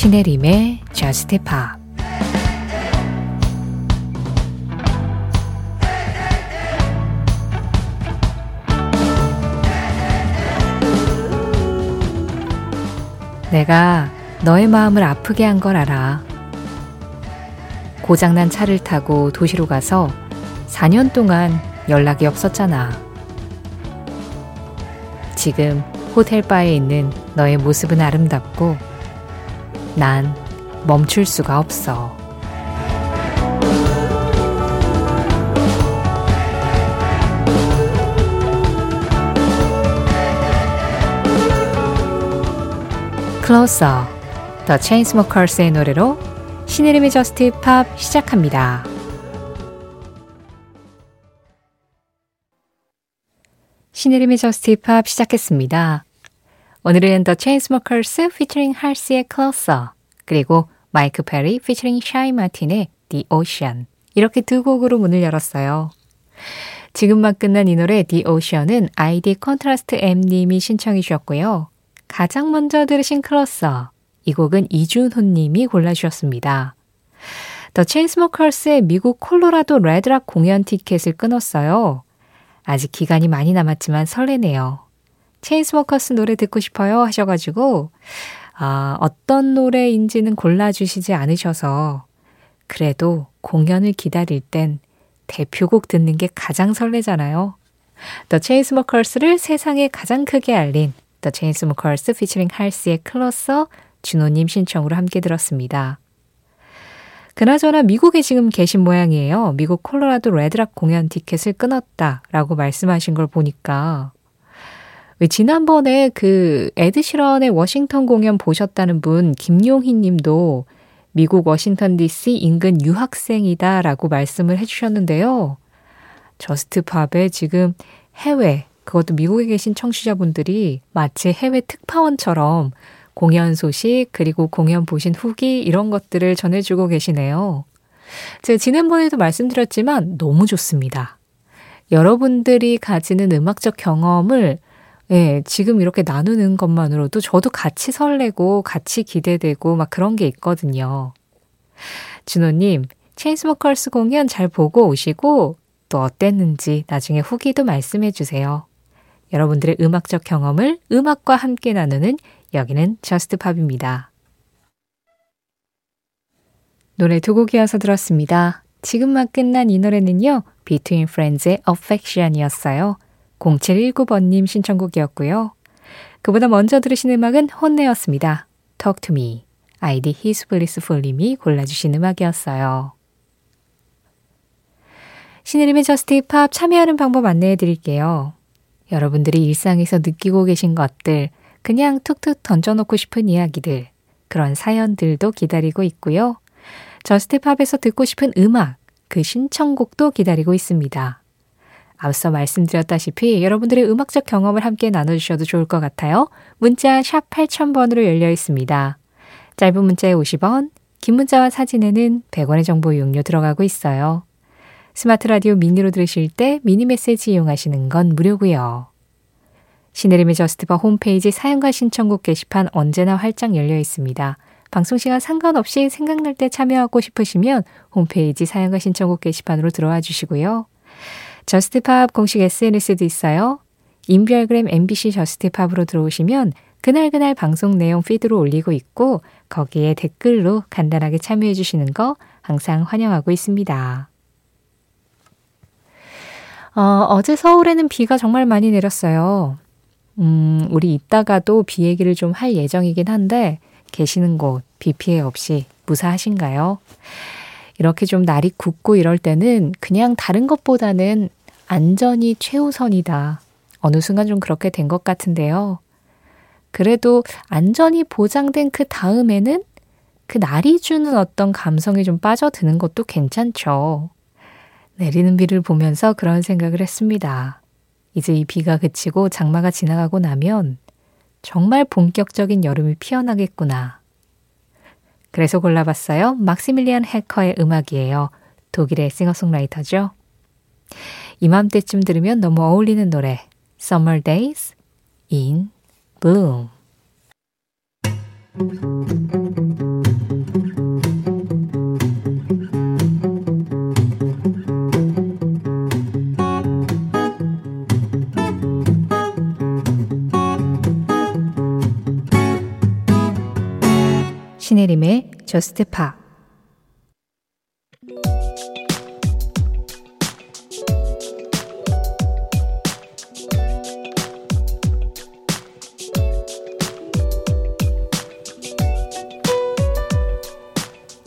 신혜림의 Just Pop. 내가 너의 마음을 아프게 한 걸 알아. 고장난 차를 타고 도시로 가서 4년 동안 연락이 없었잖아. 지금 호텔 바에 있는 너의 모습은 아름답고 난 멈출 수가 없어. Closer, The Chainsmokers의 노래로 신혜림의 저스트 팝 시작합니다. 신혜림의 저스트 팝 시작했습니다. 오늘은 The Chainsmokers featuring 할스의 Closer, 그리고 마이크 페리 featuring 샤이 마틴의 The Ocean, 이렇게 두 곡으로 문을 열었어요. 지금 막 끝난 이 노래 The Ocean은 ID Contrast M 님이 신청해 주셨고요. 가장 먼저 들으신 클러서, 이 곡은 이준호님이 골라주셨습니다. The Chainsmokers의 미국 콜로라도 레드락 공연 티켓을 끊었어요. 아직 기간이 많이 남았지만 설레네요. Chainsmokers 노래 듣고 싶어요 하셔가지고 어떤 노래인지는 골라주시지 않으셔서 그래도 공연을 기다릴 땐 대표곡 듣는 게 가장 설레잖아요. The Chainsmokers를 세상에 가장 크게 알린 The Chainsmokers featuring 할스의 클러서, 준호님 신청으로 함께 들었습니다. 그나저나 미국에 지금 계신 모양이에요. 미국 콜로라도 레드락 공연 티켓을 끊었다라고 말씀하신 걸 보니까 지난번에 그 에드시런의 워싱턴 공연 보셨다는 분 김용희님도 미국 워싱턴 DC 인근 유학생이다라고 말씀을 해주셨는데요. 저스트팝에 지금 해외, 그것도 미국에 계신 청취자분들이 마치 해외 특파원처럼 공연 소식, 그리고 공연 보신 후기 이런 것들을 전해주고 계시네요. 제가 지난번에도 말씀드렸지만 너무 좋습니다. 여러분들이 가지는 음악적 경험을 지금 이렇게 나누는 것만으로도 저도 같이 설레고 같이 기대되고 막 그런 게 있거든요. 준호님, 체인스모커스 공연 잘 보고 오시고 또 어땠는지 나중에 후기도 말씀해 주세요. 여러분들의 음악적 경험을 음악과 함께 나누는 여기는 저스트팝입니다. 노래 두 곡 이어서 들었습니다. 지금 막 끝난 이 노래는요, Between Friends의 Affection이었어요. 0719번님 신청곡이었고요. 그보다 먼저 들으신 음악은 혼내였습니다. Talk to me. 아이디 히스블리스폴님이 골라주신 음악이었어요. 신혜림의 저스트 팝 참여하는 방법 안내해 드릴게요. 여러분들이 일상에서 느끼고 계신 것들, 그냥 툭툭 던져놓고 싶은 이야기들, 그런 사연들도 기다리고 있고요. 저스트 팝에서 듣고 싶은 음악, 그 신청곡도 기다리고 있습니다. 앞서 말씀드렸다시피 여러분들의 음악적 경험을 함께 나눠주셔도 좋을 것 같아요. 문자 샵 8000번으로 열려 있습니다. 짧은 문자에 50원, 긴 문자와 사진에는 100원의 정보 이용료 들어가고 있어요. 스마트 라디오 미니로 들으실 때 미니 메시지 이용하시는 건 무료고요. 신혜림의 저스트팝 홈페이지 사연과 신청곡 게시판 언제나 활짝 열려 있습니다. 방송시간 상관없이 생각날 때 참여하고 싶으시면 홈페이지 사연과 신청곡 게시판으로 들어와 주시고요. 저스트팝 공식 SNS도 있어요. 인별그램 MBC 저스트팝으로 들어오시면 그날그날 방송 내용 피드로 올리고 있고 거기에 댓글로 간단하게 참여해 주시는 거 항상 환영하고 있습니다. 어제 서울에는 비가 정말 많이 내렸어요. 우리 이따가도 비 얘기를 좀 할 예정이긴 한데 계시는 곳 비 피해 없이 무사하신가요? 이렇게 좀 날이 굽고 이럴 때는 그냥 다른 것보다는 안전이 최우선이다. 어느 순간 좀 그렇게 된 것 같은데요. 그래도 안전이 보장된 그 다음에는 그 날이 주는 어떤 감성이 좀 빠져드는 것도 괜찮죠. 내리는 비를 보면서 그런 생각을 했습니다. 이제 이 비가 그치고 장마가 지나가고 나면 정말 본격적인 여름이 피어나겠구나. 그래서 골라봤어요. 막시밀리안 해커의 음악이에요. 독일의 싱어송라이터죠. 이맘때쯤 들으면 너무 어울리는 노래 Summer Days in Bloom. 저스트 팝.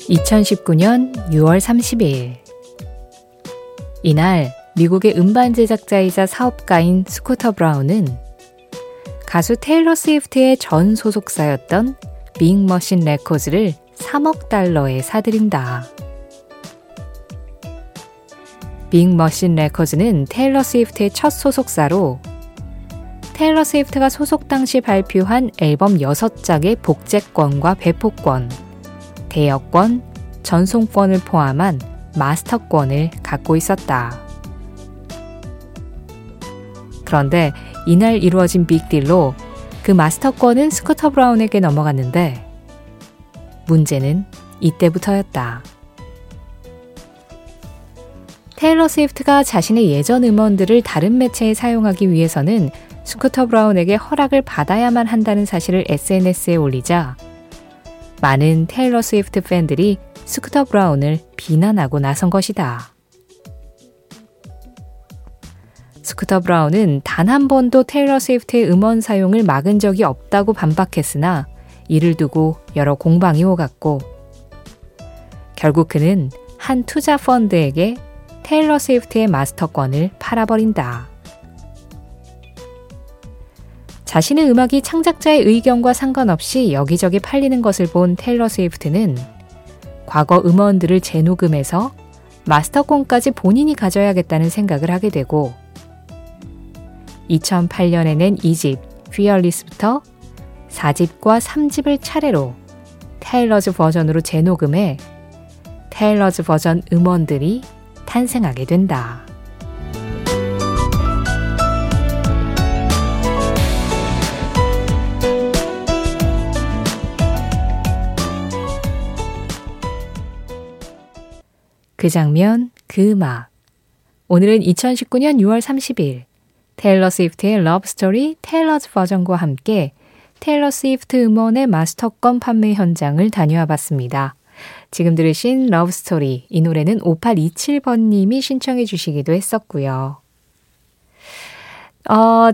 (2019년 6월 30일) 이날 미국의 음반 제작자이자 사업가인 스쿠터 브라운은 가수 테일러 스위프트의 전 소속사였던 빅 머신 레코드를 3억 달러에 사들인다. 빅 머신 레코드는 테일러 스위프트의 첫 소속사로 테일러 스위프트가 소속 당시 발표한 앨범 6장의 복제권과 배포권, 대여권, 전송권을 포함한 마스터권을 갖고 있었다. 그런데 이날 이루어진 빅딜로 그 마스터권은 스쿠터 브라운에게 넘어갔는데 문제는 이때부터였다. 테일러 스위프트가 자신의 예전 음원들을 다른 매체에 사용하기 위해서는 스쿠터 브라운에게 허락을 받아야만 한다는 사실을 SNS에 올리자 많은 테일러 스위프트 팬들이 스쿠터 브라운을 비난하고 나선 것이다. 스쿠터 브라운은 단 한 번도 테일러 스위프트의 음원 사용을 막은 적이 없다고 반박했으나 이를 두고 여러 공방이 오갔고 결국 그는 한 투자 펀드에게 테일러 스위프트의 마스터권을 팔아버린다. 자신의 음악이 창작자의 의견과 상관없이 여기저기 팔리는 것을 본 테일러 스위프트는 과거 음원들을 재녹음해서 마스터권까지 본인이 가져야겠다는 생각을 하게 되고 2008년에 낸 2집 Fearless부터 4집과 3집을 차례로 테일러즈 버전으로 재녹음해 테일러즈 버전 음원들이 탄생하게 된다. 그 장면, 그 음악. 오늘은 2019년 6월 30일 테일러 스위프트의 러브 스토리 테일러즈 버전과 함께 테일러 스위프트 음원의 마스터권 판매 현장을 다녀와 봤습니다. 지금 들으신 러브 스토리, 이 노래는 5827번님이 신청해 주시기도 했었고요.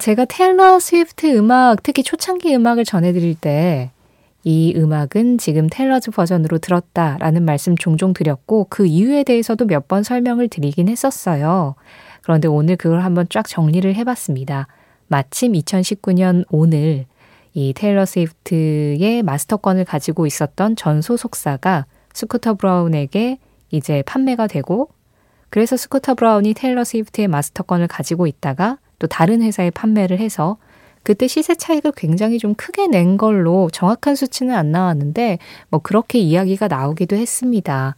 제가 테일러 스위프트 음악, 특히 초창기 음악을 전해드릴 때 이 음악은 지금 테일러즈 버전으로 들었다라는 말씀 종종 드렸고 그 이유에 대해서도 몇 번 설명을 드리긴 했었어요. 그런데 오늘 그걸 한번 쫙 정리를 해봤습니다. 마침 2019년 오늘 이 테일러 스위프트의 마스터권을 가지고 있었던 전 소속사가 스쿠터 브라운에게 이제 판매가 되고 그래서 스쿠터 브라운이 테일러 스위프트의 마스터권을 가지고 있다가 또 다른 회사에 판매를 해서 그때 시세 차익을 굉장히 좀 크게 낸 걸로 정확한 수치는 안 나왔는데 뭐 그렇게 이야기가 나오기도 했습니다.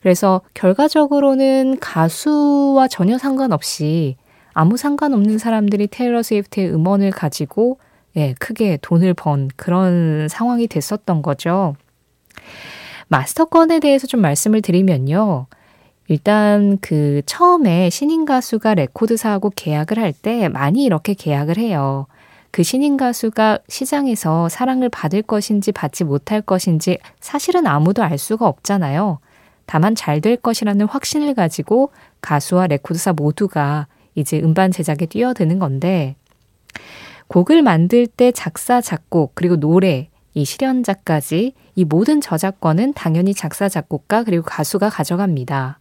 그래서 결과적으로는 가수와 전혀 상관없이 아무 상관없는 사람들이 테일러 스위프트의 음원을 가지고 크게 돈을 번 그런 상황이 됐었던 거죠. 마스터권에 대해서 좀 말씀을 드리면요. 일단 그 처음에 신인 가수가 레코드사하고 계약을 할 때 많이 이렇게 계약을 해요. 그 신인 가수가 시장에서 사랑을 받을 것인지 받지 못할 것인지 사실은 아무도 알 수가 없잖아요. 다만 잘 될 것이라는 확신을 가지고 가수와 레코드사 모두가 이제 음반 제작에 뛰어드는 건데 곡을 만들 때 작사, 작곡, 그리고 노래, 이 실현자까지 이 모든 저작권은 당연히 작사, 작곡가, 그리고 가수가 가져갑니다.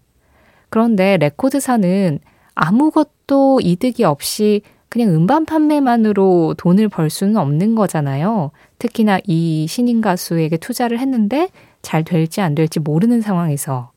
그런데 레코드사는 아무것도 이득이 없이 그냥 음반 판매만으로 돈을 벌 수는 없는 거잖아요. 특히나 이 신인 가수에게 투자를 했는데 잘 될지 안 될지 모르는 상황에서.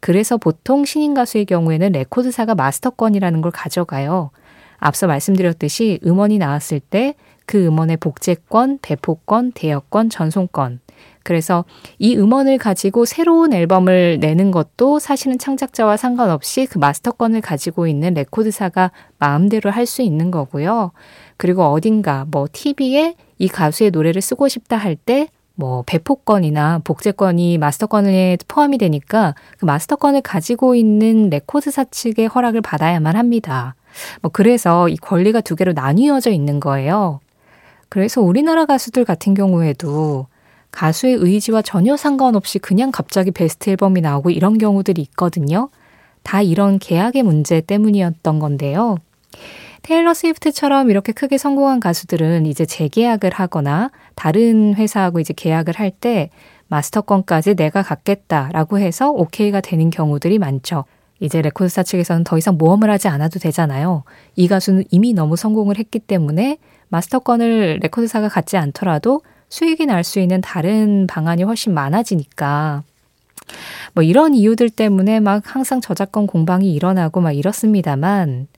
그래서 보통 신인 가수의 경우에는 레코드사가 마스터권이라는 걸 가져가요. 앞서 말씀드렸듯이 음원이 나왔을 때 그 음원의 복제권, 배포권, 대여권, 전송권. 그래서 이 음원을 가지고 새로운 앨범을 내는 것도 사실은 창작자와 상관없이 그 마스터권을 가지고 있는 레코드사가 마음대로 할 수 있는 거고요. 그리고 어딘가 뭐 TV에 이 가수의 노래를 쓰고 싶다 할 때 뭐 배포권이나 복제권이 마스터권에 포함이 되니까 그 마스터권을 가지고 있는 레코드사 측의 허락을 받아야만 합니다. 뭐 그래서 이 권리가 두 개로 나뉘어져 있는 거예요. 그래서 우리나라 가수들 같은 경우에도 가수의 의지와 전혀 상관없이 그냥 갑자기 베스트 앨범이 나오고 이런 경우들이 있거든요. 다 이런 계약의 문제 때문이었던 건데요. 테일러 스위프트처럼 이렇게 크게 성공한 가수들은 이제 재계약을 하거나 다른 회사하고 이제 계약을 할 때 마스터권까지 내가 갖겠다라고 해서 오케이가 되는 경우들이 많죠. 이제 레코드사 측에서는 더 이상 모험을 하지 않아도 되잖아요. 이 가수는 이미 너무 성공을 했기 때문에 마스터권을 레코드사가 갖지 않더라도 수익이 날 수 있는 다른 방안이 훨씬 많아지니까 뭐 이런 이유들 때문에 막 항상 저작권 공방이 일어나고 막 이렇습니다만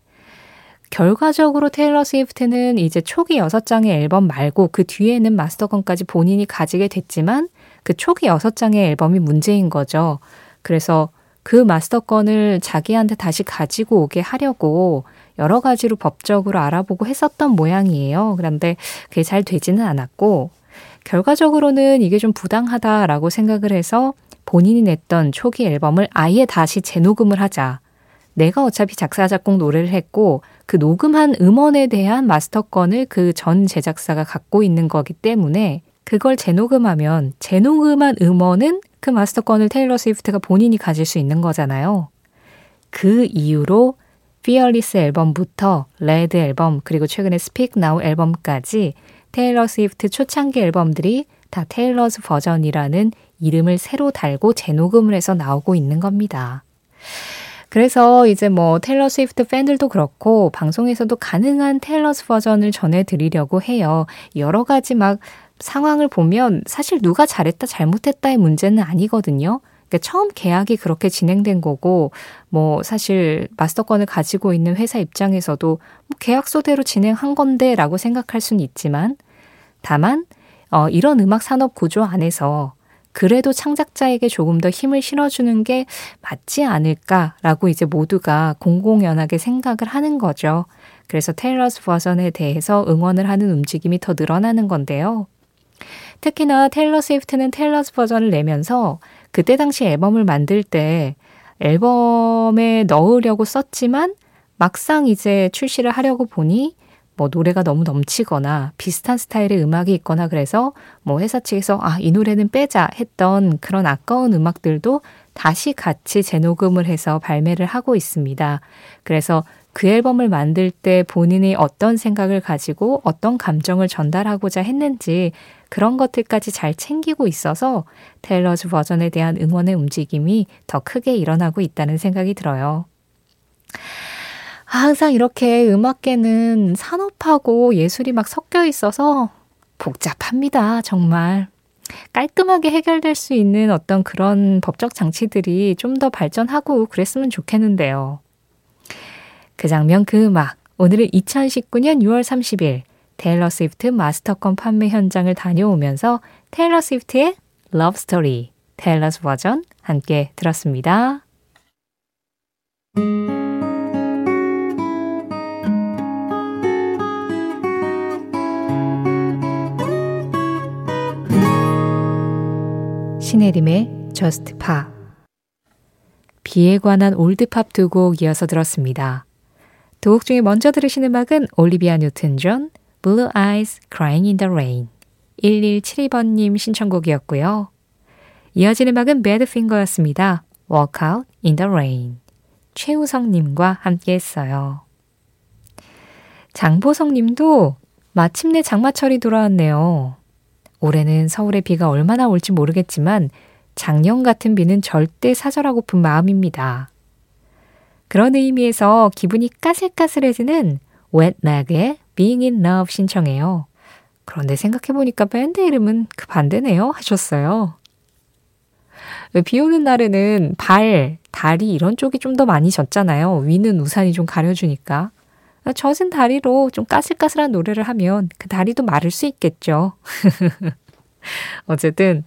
결과적으로 테일러 스위프트는 이제 초기 6장의 앨범 말고 그 뒤에는 마스터권까지 본인이 가지게 됐지만 그 초기 6장의 앨범이 문제인 거죠. 그래서 그 마스터권을 자기한테 다시 가지고 오게 하려고 여러 가지로 법적으로 알아보고 했었던 모양이에요. 그런데 그게 잘 되지는 않았고 결과적으로는 이게 좀 부당하다라고 생각을 해서 본인이 냈던 초기 앨범을 아예 다시 재녹음을 하자. 내가 어차피 작사, 작곡, 노래를 했고 그 녹음한 음원에 대한 마스터권을 그 전 제작사가 갖고 있는 거기 때문에 그걸 재녹음하면 재녹음한 음원은 그 마스터권을 테일러 스위프트가 본인이 가질 수 있는 거잖아요. 그 이유로 Fearless 앨범부터 Red 앨범 그리고 최근에 Speak Now 앨범까지 테일러 스위프트 초창기 앨범들이 다 테일러스 버전이라는 이름을 새로 달고 재녹음을 해서 나오고 있는 겁니다. 그래서 이제 뭐 테일러 스위프트 팬들도 그렇고 방송에서도 가능한 테일러스 버전을 전해드리려고 해요. 여러 가지 막 상황을 보면 사실 누가 잘했다 잘못했다의 문제는 아니거든요. 그러니까 처음 계약이 그렇게 진행된 거고 뭐 사실 마스터권을 가지고 있는 회사 입장에서도 뭐 계약서대로 진행한 건데 라고 생각할 수는 있지만 다만 이런 음악 산업 구조 안에서 그래도 창작자에게 조금 더 힘을 실어주는 게 맞지 않을까라고 이제 모두가 공공연하게 생각을 하는 거죠. 그래서 테일러스 버전에 대해서 응원을 하는 움직임이 더 늘어나는 건데요. 특히나 테일러 스위프트는 테일러스 버전을 내면서 그때 당시 앨범을 만들 때 앨범에 넣으려고 썼지만 막상 이제 출시를 하려고 보니 뭐 노래가 너무 넘치거나 비슷한 스타일의 음악이 있거나 그래서 뭐 회사 측에서 아, 이 노래는 빼자 했던 그런 아까운 음악들도 다시 같이 재녹음을 해서 발매를 하고 있습니다. 그래서 그 앨범을 만들 때 본인이 어떤 생각을 가지고 어떤 감정을 전달하고자 했는지 그런 것들까지 잘 챙기고 있어서 테일러스 버전에 대한 응원의 움직임이 더 크게 일어나고 있다는 생각이 들어요. 항상 이렇게 음악계는 산업하고 예술이 막 섞여 있어서 복잡합니다. 정말. 깔끔하게 해결될 수 있는 어떤 그런 법적 장치들이 좀 더 발전하고 그랬으면 좋겠는데요. 그 장면 그 음악. 오늘은 2019년 6월 30일 테일러 스위프트 마스터권 판매 현장을 다녀오면서 테일러 스위프트의 러브 스토리, 테일러스 버전 함께 들었습니다. 신혜림의 Just Pop 비에 관한 올드팝 두 곡 이어서 들었습니다. 두 곡 중에 먼저 들으신 음악은 올리비아 뉴튼-존, Blue Eyes Crying in the Rain 1172번님 신청곡이었고요. 이어진 음악은 Bad Finger였습니다. Walk Out in the Rain 최우성님과 함께했어요. 장보성님도 마침내 장마철이 돌아왔네요. 올해는 서울에 비가 얼마나 올지 모르겠지만 작년 같은 비는 절대 사절하고픈 마음입니다. 그런 의미에서 기분이 까슬까슬해지는 Wet Leg의 Being in Love 신청해요. 그런데 생각해보니까 밴드 이름은 그 반대네요 하셨어요. 비 오는 날에는 발, 다리 이런 쪽이 좀 더 많이 젖잖아요. 위는 우산이 좀 가려주니까. 젖은 다리로 좀 까슬까슬한 노래를 하면 그 다리도 마를 수 있겠죠. 어쨌든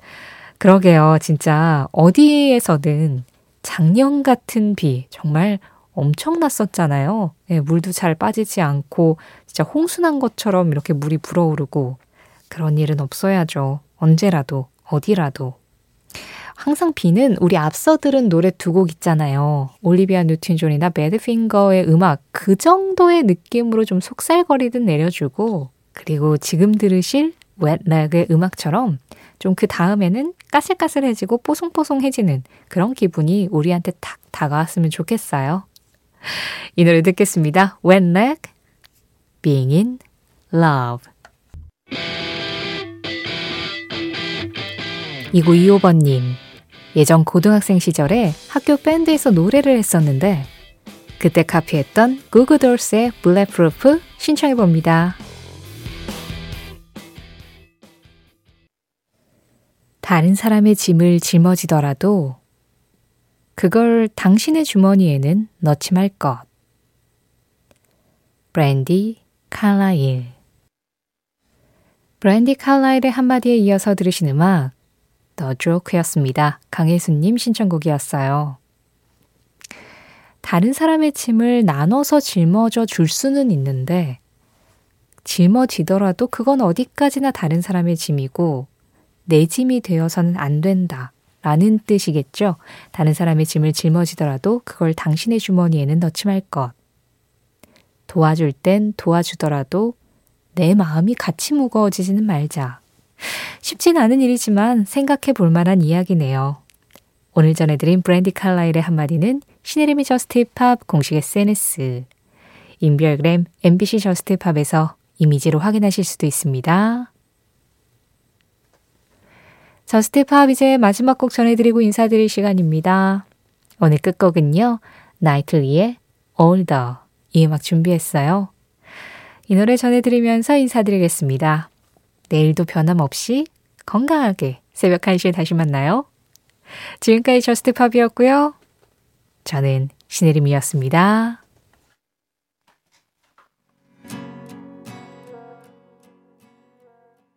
그러게요. 진짜 어디에서든 작년 같은 비 정말 엄청났었잖아요. 예, 물도 잘 빠지지 않고 진짜 홍수난 것처럼 이렇게 물이 불어오르고 그런 일은 없어야죠. 언제라도 어디라도. 항상 비는 우리 앞서 들은 노래 두 곡 있잖아요. 올리비아 뉴튼-존이나 배드핑거의 음악 그 정도의 느낌으로 좀 속살거리듯 내려주고 그리고 지금 들으실 웻 렉의 음악처럼 좀 그 다음에는 까슬까슬해지고 뽀송뽀송해지는 그런 기분이 우리한테 딱 다가왔으면 좋겠어요. 이 노래 듣겠습니다. Wet Leg, Being in Love. 2925번님, 예전 고등학생 시절에 학교 밴드에서 노래를 했었는데 그때 카피했던 Goo Goo Dolls의 Bulletproof 신청해봅니다. 다른 사람의 짐을 짊어지더라도 그걸 당신의 주머니에는 넣지 말 것. 브랜디 칼라일. 브랜디 칼라일의 한마디에 이어서 들으신 음악 The Joke였습니다. 강혜수님 신청곡이었어요. 다른 사람의 짐을 나눠서 짊어져 줄 수는 있는데 짊어지더라도 그건 어디까지나 다른 사람의 짐이고 내 짐이 되어서는 안 된다 라는 뜻이겠죠. 다른 사람의 짐을 짊어지더라도 그걸 당신의 주머니에는 넣지 말 것. 도와줄 땐 도와주더라도 내 마음이 같이 무거워지지는 말자. 쉽진 않은 일이지만 생각해 볼 만한 이야기네요. 오늘 전해드린 브랜디 칼라일의 한마디는 신혜림의 저스트 팝 공식 SNS, 인별그램 MBC 저스트 팝에서 이미지로 확인하실 수도 있습니다. 저스트 팝 이제 마지막 곡 전해드리고 인사드릴 시간입니다. 오늘 끝곡은요, 나이틀리의 Older, 이 음악 준비했어요. 이 노래 전해드리면서 인사드리겠습니다. 내일도 변함없이 건강하게 새벽 1시에 다시 만나요. 지금까지 저스트 팝이었고요. 저는 신혜림이었습니다.